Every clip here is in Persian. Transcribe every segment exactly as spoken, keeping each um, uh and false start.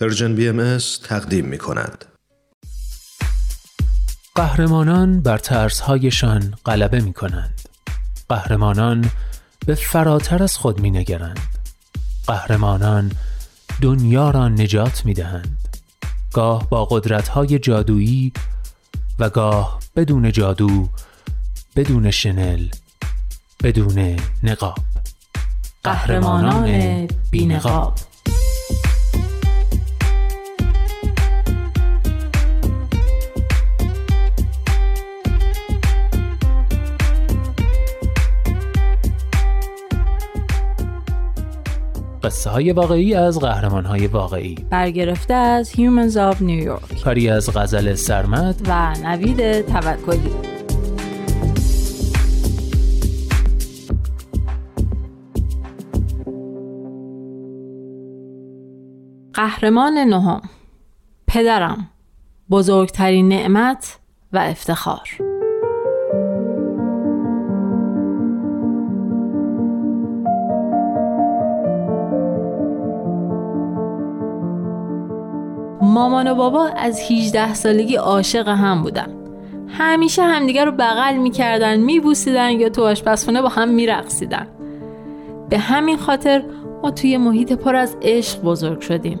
پرژن بی ام اس تقدیم می کند. قهرمانان بر ترسهایشان غلبه می کنند. قهرمانان به فراتر از خود می نگرند. قهرمانان دنیا را نجات می دهند. گاه با قدرت‌های جادویی و گاه بدون جادو، بدون شنل، بدون نقاب. قهرمانان بی‌نقاب. قصه های واقعی از قهرمان های واقعی، برگرفته از Humans of New York، کاری از غزل سرمت و نوید توکلی. قهرمان نهم، پدرم، بزرگترین نعمت و افتخار. مامان و بابا از هجده سالگی عاشق هم بودن. همیشه همدیگر رو بغل میکردن، میبوسیدن یا تو آشپزخونه با هم میرقصیدن. به همین خاطر ما توی محیط پر از عشق بزرگ شدیم.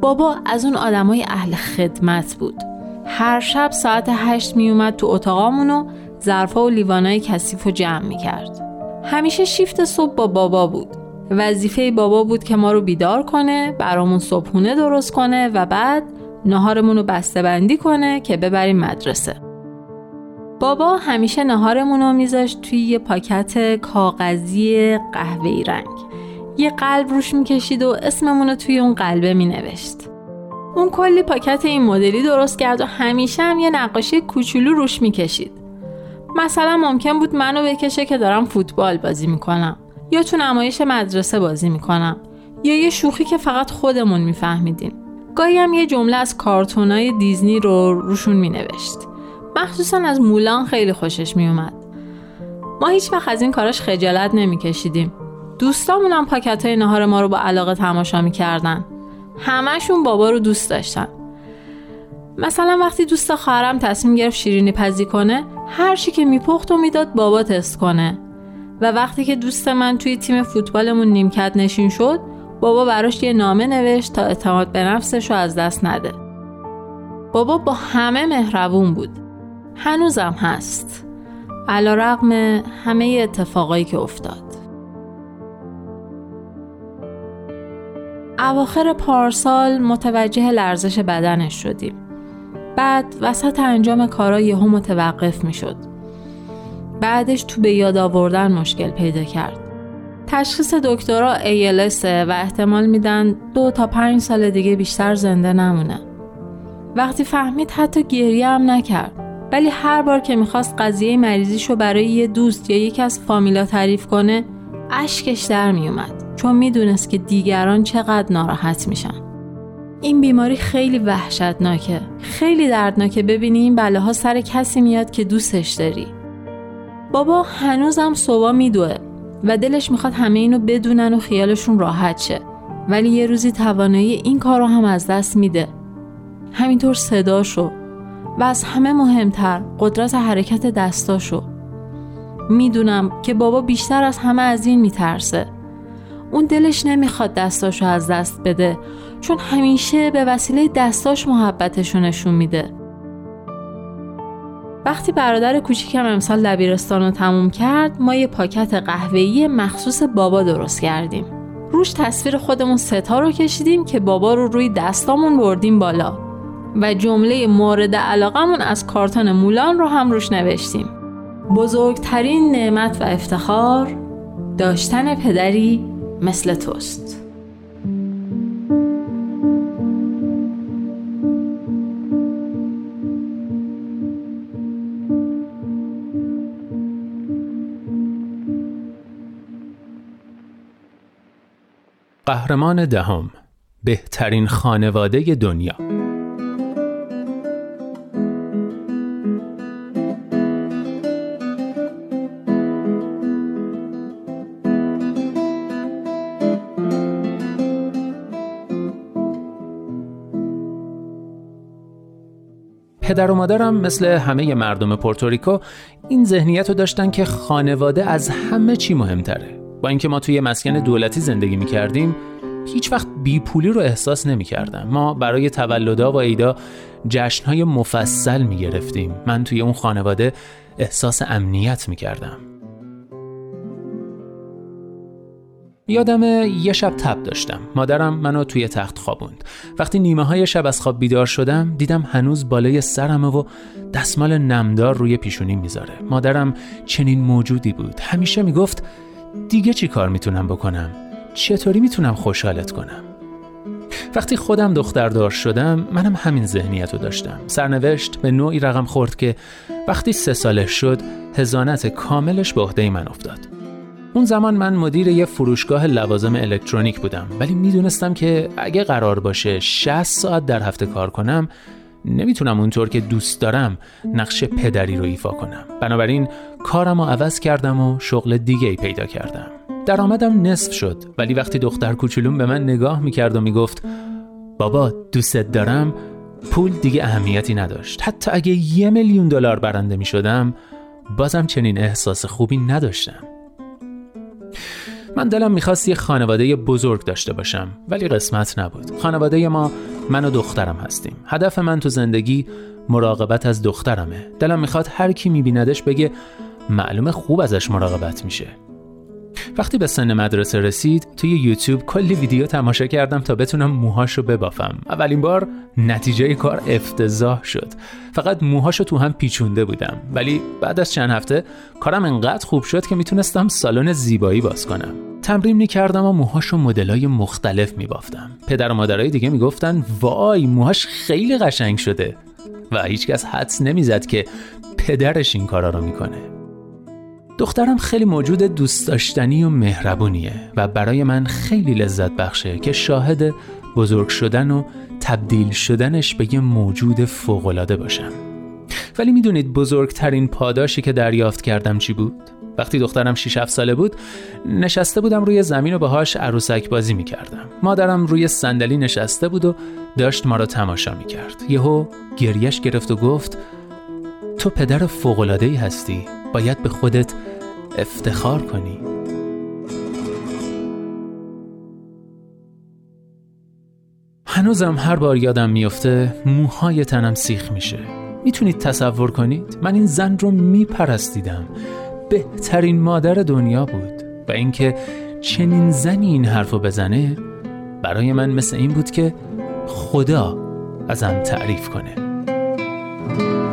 بابا از اون آدمای اهل خدمت بود. هر شب ساعت هشت میومد تو اتاقامون و ظرفا و لیوانای کثیفو جمع میکرد. همیشه شیفت صبح با بابا بود. وظیفه بابا بود که ما رو بیدار کنه، برامون صبحونه درست کنه و بعد ناهارمون رو بسته‌بندی کنه که ببریم مدرسه. بابا همیشه ناهارمون رو میذاشت توی یه پاکت کاغذی قهوه‌ای رنگ. یه قلب روش میکشید و اسممون رو توی اون قلبه مینوشت. اون کلی پاکت این مدلی درست کرد و همیشه هم یه نقاشی کوچولو روش میکشید. مثلا ممکن بود منو بکشه که دارم فوتبال بازی میکنم، یا تو نمایش مدرسه بازی میکنم، یا یه شوخی که فقط خودمون میفهمیدیم. گاهی هم یه جمله از کارتونای دیزنی رو روشون مینوشت. مخصوصا از مولان خیلی خوشش میومد. ما هیچ وقت از این کاراش خجالت نمیکشیدیم. دوستامون هم پاکت‌های ناهار ما رو با علاقه تماشا میکردن. همه‌شون بابا رو دوست داشتن. مثلا وقتی دوست خواهرم تصمیم گرفت شیرینی پزی کنه، هر چی که میپخت و میداد بابا تست کنه. و وقتی که دوست من توی تیم فوتبالمون نیمکت نشین شد، بابا براش یه نامه نوشت تا اعتماد به نفسش رو از دست نده. بابا با همه مهربون بود. هنوزم هست، علی‌رغم همه اتفاقایی که افتاد. اواخر پارسال متوجه لرزش بدنش شدیم. بعد وسط انجام کارا یهو متوقف می شد. بعدش تو به یاد آوردن مشکل پیدا کرد. تشخیص دکترا ای ال اس و احتمال میدن دو تا پنج سال دیگه بیشتر زنده نمونه. وقتی فهمید حتی گریه هم نکرد، ولی هر بار که میخواست قضیه مریضیشو برای یه دوست یا یکی از فامیلا تعریف کنه، اشکش در میومد، چون میدونست که دیگران چقدر ناراحت میشن. این بیماری خیلی وحشتناکه، خیلی دردناکه ببینی این بلاها سر کسی میاد که دوستش داری. بابا هنوزم صبح میدوه و دلش میخواد همه اینو بدونن و خیالشون راحت شه، ولی یه روزی توانایی این کارو هم از دست میده. همینطور صداشو و از همه مهمتر قدرت حرکت دستاشو. میدونم که بابا بیشتر از همه از این میترسه. اون دلش نمیخواد دستاشو از دست بده، چون همیشه به وسیله دستاش محبتشو نشون میده. وقتی برادر کوچیکم امسال دبیرستان رو تموم کرد، ما یه پاکت قهوه‌ای مخصوص بابا درست کردیم. روش تصویر خودمون ستا رو کشیدیم که بابا رو روی دستامون بردیم بالا و جمله مورد علاقمون از کارتون مولان رو هم روش نوشتیم. بزرگترین نعمت و افتخار داشتن پدری مثل توست. قهرمان دهم، بهترین خانواده دنیا. پدر و مادرم مثل همه مردم پورتوریکو این ذهنیت رو داشتن که خانواده از همه چی مهمتره. با اینکه ما توی مسکن دولتی زندگی می‌کردیم، هیچ وقت بیپولی رو احساس نمی‌کردم. ما برای تولدا و عیدا جشن‌های مفصل می‌گرفتیم. من توی اون خانواده احساس امنیت می‌کردم. یادم یه شب تب داشتم. مادرم منو توی تخت خوابوند. وقتی نیمه‌های شب از خواب بیدار شدم، دیدم هنوز بالای سرمه و دستمال نمدار روی پیشونیم می‌ذاره. مادرم چنین موجودی بود. همیشه میگفت دیگه چی کار میتونم بکنم؟ چطوری میتونم خوشحالت کنم؟ وقتی خودم دختردار شدم، منم همین ذهنیت رو داشتم. سرنوشت به نوعی رقم خورد که وقتی سه ساله شد، حضانت کاملش به عهده من افتاد. اون زمان من مدیر یه فروشگاه لوازم الکترونیک بودم، ولی میدونستم که اگه قرار باشه شصت ساعت در هفته کار کنم، نمیتونم اونطور که دوست دارم نقش پدری رو ایفا کنم. بنابراین کارم رو عوض کردم و شغل دیگه ای پیدا کردم. درآمدم نصف شد، ولی وقتی دختر کوچولوم به من نگاه میکرد و میگفت بابا دوستت دارم، پول دیگه اهمیتی نداشت. حتی اگه یه میلیون دلار برنده میشدم، بازم چنین احساس خوبی نداشتم. من دلم میخواست یه خانواده بزرگ داشته باشم، ولی قسمت نبود. خانواده ما من و دخترم هستیم. هدف من تو زندگی مراقبت از دخترمه. دلم میخواد هر کی میبیندش بگه معلومه خوب ازش مراقبت میشه. وقتی به سن مدرسه رسید، توی یوتیوب کلی ویدیو تماشا کردم تا بتونم موهاشو ببافم. اولین بار نتیجه کار افتضاح شد. فقط موهاشو تو هم پیچونده بودم، ولی بعد از چند هفته کارم انقدر خوب شد که میتونستم سالن زیبایی باز کنم. تمرین می‌کردم و موهاشو مدلای مختلف می‌بافتم. پدر و مادرای دیگه میگفتن وای موهاش خیلی قشنگ شده، و هیچکس حدس نمیزد که پدرش این کارا رو میکنه. دخترم خیلی موجود دوست داشتنی و مهربونیه و برای من خیلی لذت بخشه که شاهد بزرگ شدن و تبدیل شدنش به یه موجود فوق‌العاده باشم. ولی میدونید بزرگترین پاداشی که دریافت کردم چی بود؟ وقتی دخترم شش هفت ساله بود، نشسته بودم روی زمین و باهاش عروسک بازی میکردم. مادرم روی صندلی نشسته بود و داشت ما رو تماشا میکرد. یهو گریش گرفت و گفت تو پدر فوق‌العاده‌ای هستی، باید به خودت افتخار کنی. هنوزم هر بار یادم میفته موهای تنم سیخ میشه. میتونید تصور کنید من این زن رو میپرستیدم. بهترین مادر دنیا بود، و اینکه چنین زنی این حرفو بزنه برای من مثل این بود که خدا ازم تعریف کنه.